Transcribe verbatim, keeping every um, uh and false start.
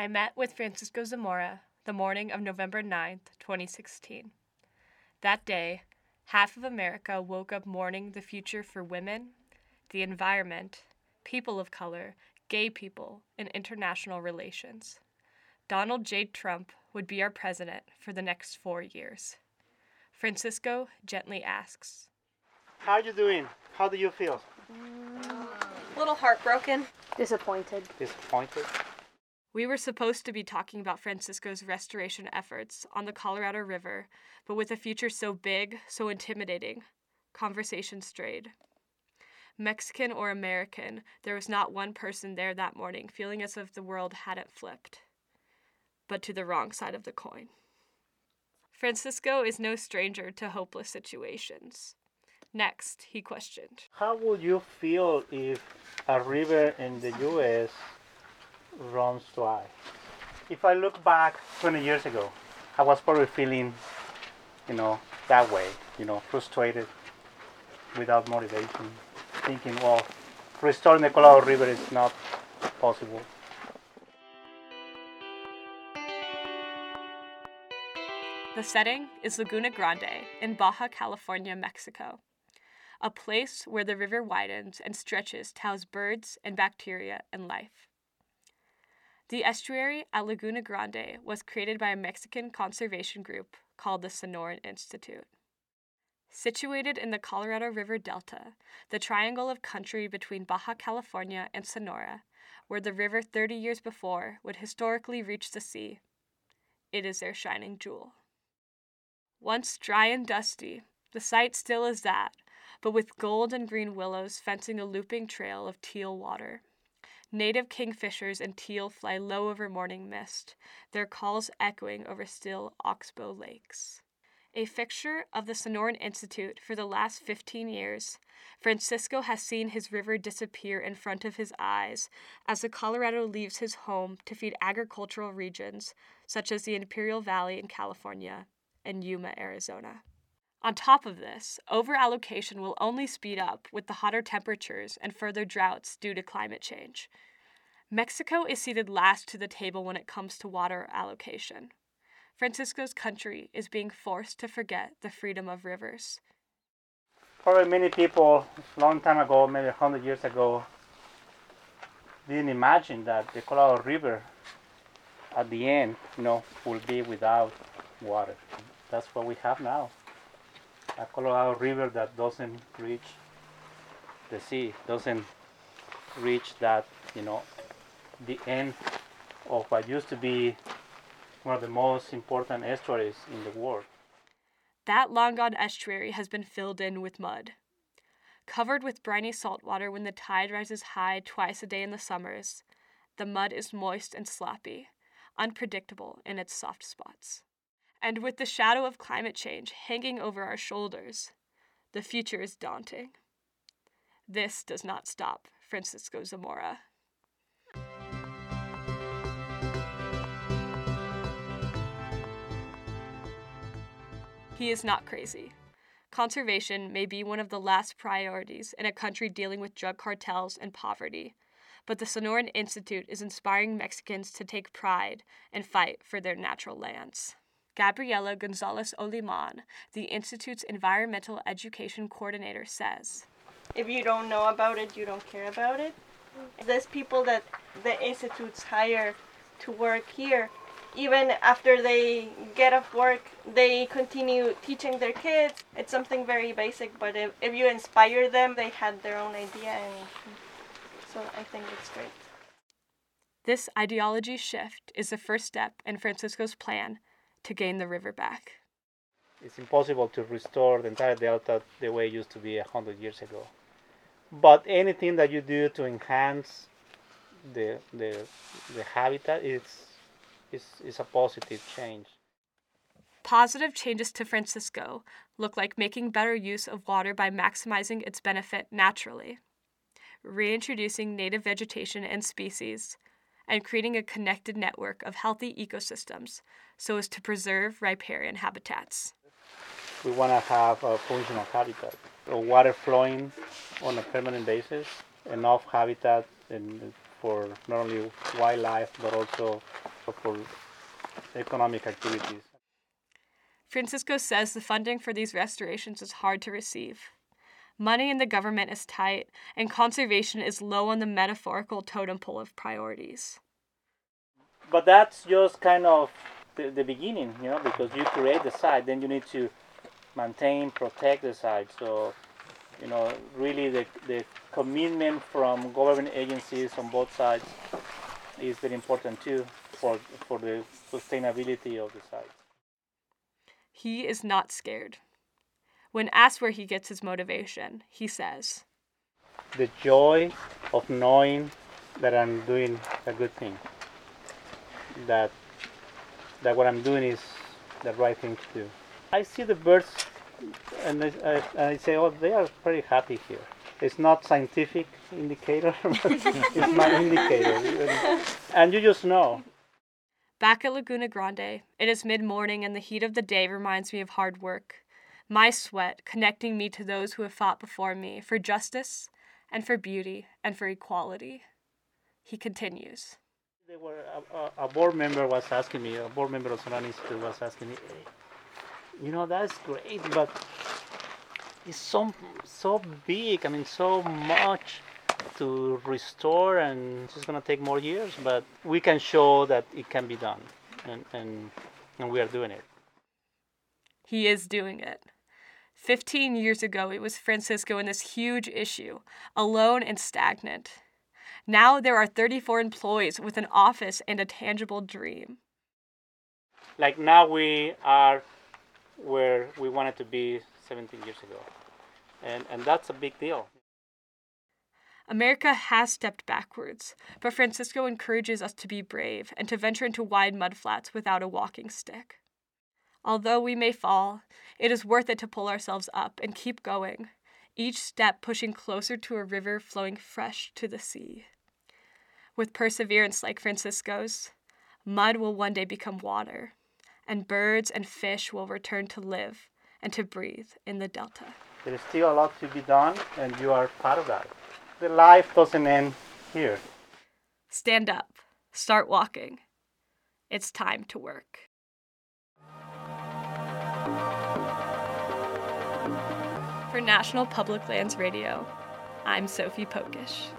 I met with Francisco Zamora the morning of November ninth, twenty sixteen. That day, half of America woke up mourning the future for women, the environment, people of color, gay people, and international relations. Donald J. Trump would be our president for the next four years. Francisco gently asks, "How are you doing? How do you feel?" Mm, a little heartbroken. Disappointed. Disappointed. We were supposed to be talking about Francisco's restoration efforts on the Colorado River, but with a future so big, so intimidating, conversation strayed. Mexican or American, there was not one person there that morning feeling as if the world hadn't flipped, but to the wrong side of the coin. Francisco is no stranger to hopeless situations. Next, he questioned, "How would you feel if a river in the U S runs dry?" If I look back twenty years ago, I was probably feeling, you know, that way, you know, frustrated, without motivation, thinking, well, restoring the Colorado River is not possible. The setting is Laguna Grande in Baja California, Mexico, a place where the river widens and stretches to house birds and bacteria and life. The estuary at Laguna Grande was created by a Mexican conservation group called the Sonoran Institute. Situated in the Colorado River Delta, the triangle of country between Baja California and Sonora, where the river thirty years before would historically reach the sea, it is their shining jewel. Once dry and dusty, the site still is that, but with gold and green willows fencing a looping trail of teal water. Native kingfishers and teal fly low over morning mist, their calls echoing over still oxbow lakes. A fixture of the Sonoran Institute for the last fifteen years, Francisco has seen his river disappear in front of his eyes as the Colorado leaves his home to feed agricultural regions such as the Imperial Valley in California and Yuma, Arizona. On top of this, overallocation will only speed up with the hotter temperatures and further droughts due to climate change. Mexico is seated last to the table when it comes to water allocation. Francisco's country is being forced to forget the freedom of rivers. Probably many people, a long time ago, maybe one hundred years ago, didn't imagine that the Colorado River, at the end, you know, will be without water. That's what we have now. A Colorado River that doesn't reach the sea, doesn't reach that, you know, the end of what used to be one of the most important estuaries in the world. That long-gone estuary has been filled in with mud. Covered with briny saltwater when the tide rises high twice a day in the summers, the mud is moist and sloppy, unpredictable in its soft spots. And with the shadow of climate change hanging over our shoulders, the future is daunting. This does not stop Francisco Zamora. He is not crazy. Conservation may be one of the last priorities in a country dealing with drug cartels and poverty, but the Sonoran Institute is inspiring Mexicans to take pride and fight for their natural lands. Gabriela Gonzalez-Oliman, the Institute's environmental education coordinator, says, "If you don't know about it, you don't care about it. There's people that the Institutes hire to work here. Even after they get off work, they continue teaching their kids. It's something very basic, but if, if you inspire them, they had their own idea, and so I think it's great." This ideology shift is the first step in Francisco's plan to gain the river back. It's impossible to restore the entire delta the way it used to be one hundred years ago. But anything that you do to enhance the the, the habitat is, is, is a positive change. Positive changes to Francisco look like making better use of water by maximizing its benefit naturally, reintroducing native vegetation and species, and creating a connected network of healthy ecosystems so as to preserve riparian habitats. We want to have a functional habitat, so water flowing on a permanent basis, enough habitat in, for not only wildlife but also so-called economic activities. Francisco says the funding for these restorations is hard to receive. Money in the government is tight, and conservation is low on the metaphorical totem pole of priorities. But that's just kind of the, the beginning, you know, because you create the site, then you need to maintain, protect the site. So, you know, really the, the commitment from government agencies on both sides is very important too for, for the sustainability of the site. He is not scared. When asked where he gets his motivation, he says, "The joy of knowing that I'm doing a good thing, that that what I'm doing is the right thing to do. I see the birds and I, I, I say, oh, they are pretty happy here. It's not scientific indicator, but it's my indicator. And you just know." Back at Laguna Grande, it is mid-morning and the heat of the day reminds me of hard work, my sweat connecting me to those who have fought before me for justice and for beauty and for equality. He continues. They were, a, a board member was asking me, a board member of Sonoran Institute was asking me, you know, that's great, but it's so, so big, I mean, so much to restore, and it's going to take more years, but we can show that it can be done, and, and and we are doing it. He is doing it. Fifteen years ago, it was Francisco in this huge issue, alone and stagnant. Now there are thirty-four employees with an office and a tangible dream. Like now we are where we wanted to be seventeen years ago, and and that's a big deal. America has stepped backwards, but Francisco encourages us to be brave and to venture into wide mudflats without a walking stick. Although we may fall, it is worth it to pull ourselves up and keep going, each step pushing closer to a river flowing fresh to the sea. With perseverance like Francisco's, mud will one day become water, and birds and fish will return to live and to breathe in the delta. There is still a lot to be done, and you are part of that. The life doesn't end here. Stand up. Start walking. It's time to work. For National Public Lands Radio, I'm Sophie Pokish.